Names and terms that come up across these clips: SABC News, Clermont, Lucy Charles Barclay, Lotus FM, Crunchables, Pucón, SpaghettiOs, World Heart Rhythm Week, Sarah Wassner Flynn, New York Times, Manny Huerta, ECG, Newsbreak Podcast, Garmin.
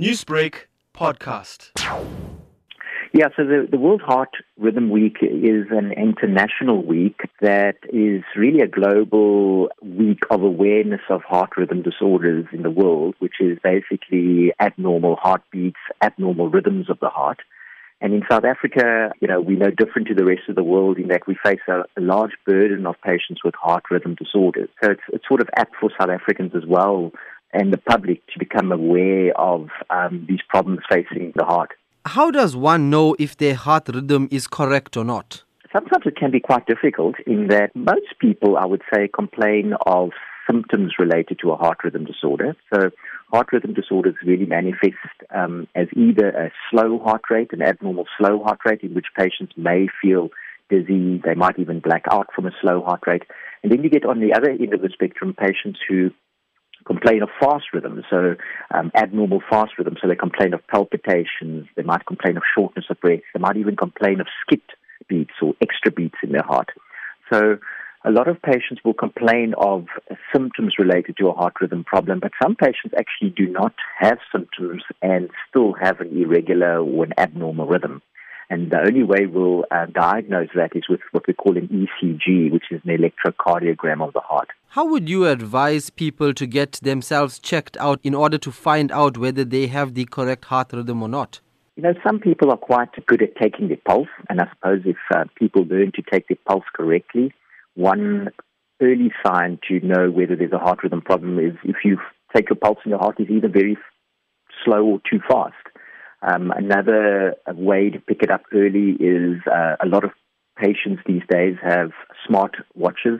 Newsbreak Podcast. Yeah, so the World Heart Rhythm Week is an international week that is really a global week of awareness of heart rhythm disorders in the world, which is basically abnormal heartbeats, abnormal rhythms of the heart. And in South Africa, we know different to the rest of the world in that we face a large burden of patients with heart rhythm disorders. So it's sort of apt for South Africans as well and the public to become aware of these problems facing the heart. How does one know if their heart rhythm is correct or not? Sometimes it can be quite difficult in that most people, I would say, complain of symptoms related to a heart rhythm disorder. So heart rhythm disorders really manifest as either a slow heart rate, an abnormal slow heart rate, in which patients may feel dizzy, they might even black out from a slow heart rate. And then you get on the other end of the spectrum patients who complain of fast rhythm, so abnormal fast rhythm. So they complain of palpitations, they might complain of shortness of breath, they might even complain of skipped beats or extra beats in their heart. So a lot of patients will complain of symptoms related to a heart rhythm problem, but some patients actually do not have symptoms and still have an irregular or an abnormal rhythm. And the only way we'll diagnose that is with what we call an ECG, which is an electrocardiogram of the heart. How would you advise people to get themselves checked out in order to find out whether they have the correct heart rhythm or not? Some people are quite good at taking their pulse, and I suppose if people learn to take their pulse correctly, one early sign to know whether there's a heart rhythm problem is if you take your pulse and your heart is either very slow or too fast. Another way to pick it up early is a lot of patients these days have smart watches,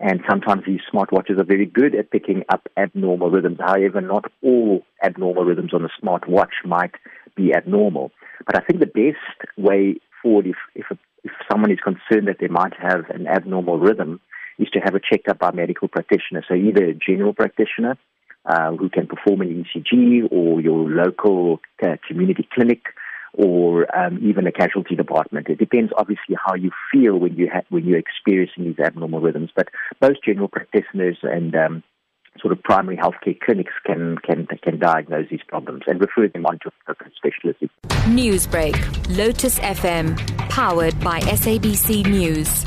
and sometimes these smart watches are very good at picking up abnormal rhythms. However, not all abnormal rhythms on a smart watch might be abnormal. But I think the best way forward, if someone is concerned that they might have an abnormal rhythm, is to have it checked up by a medical practitioner. So either a general practitioner who can perform an ECG, or your local community clinic, or even a casualty department. It depends, obviously, how you feel when you're experiencing these abnormal rhythms. But most general practitioners and sort of primary healthcare clinics can diagnose these problems and refer them on to appropriate specialists. Newsbreak, Lotus FM, powered by SABC News.